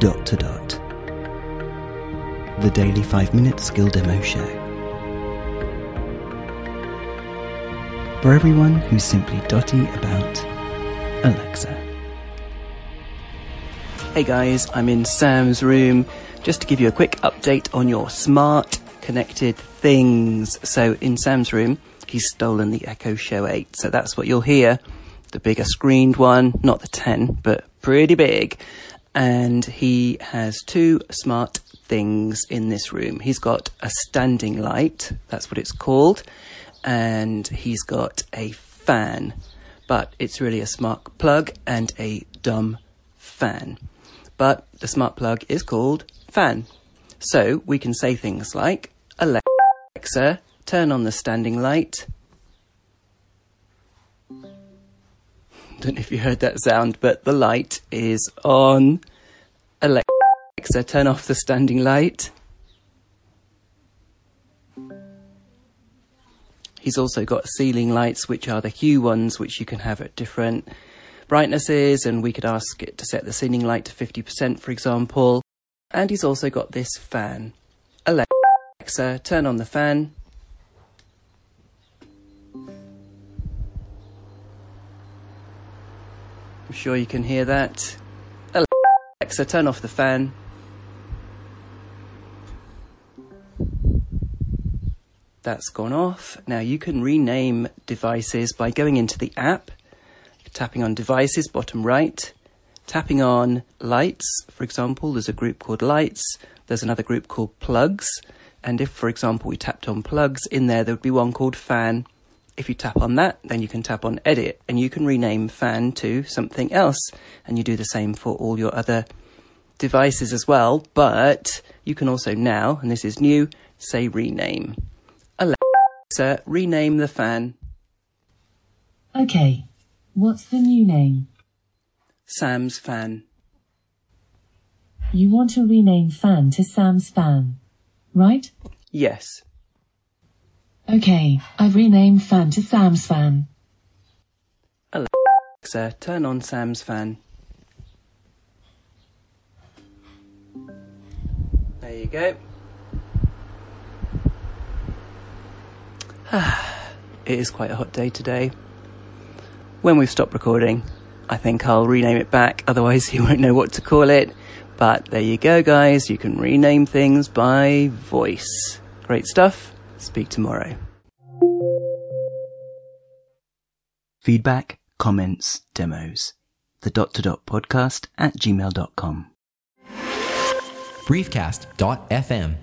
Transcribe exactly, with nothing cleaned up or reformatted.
Dot to Dot, the daily five-minute skill demo show. For everyone who's simply dotty about Alexa. Hey guys, I'm in Sam's room just to give you a quick update on your smart connected things. So in Sam's room, he's stolen the Echo Show eight, so that's what you'll hear. The bigger screened one, not the ten, but pretty big. And he has two smart things in this room. He's got a standing light, that's what it's called, and he's got a fan, but it's really a smart plug and a dumb fan. But the smart plug is called fan. So we can say things like, Alexa, turn on the standing light. Don't know if you heard that sound, but the light is on. Alexa, turn off the standing light. He's also got ceiling lights, which are the Hue ones, which you can have at different brightnesses, and we could ask it to set the ceiling light to fifty percent, for example. And he's also got this fan. Alexa, turn on the fan. I'm sure you can hear that. Alexa, turn off the fan. That's gone off. Now you can rename devices by going into the app, tapping on devices, bottom right, tapping on lights. For example, there's a group called lights. There's another group called plugs. And if, for example, we tapped on plugs in there, there would be one called fan. If you tap on that, then you can tap on edit and you can rename fan to something else. And you do the same for all your other devices as well. But you can also now, and this is new, say rename. Alexa, rename the fan. Okay, what's the new name? Sam's fan. You want to rename fan to Sam's fan, right? Yes. Okay, I've renamed fan to Sam's fan. Alexa, turn on Sam's fan. There you go. It is quite a hot day today. When we've stopped recording, I think I'll rename it back, otherwise he won't know what to call it. But there you go, guys. You can rename things by voice. Great stuff. Speak tomorrow. Feedback, comments, demos. The Dot to Dot podcast at gmail dot com. Briefcast dot f m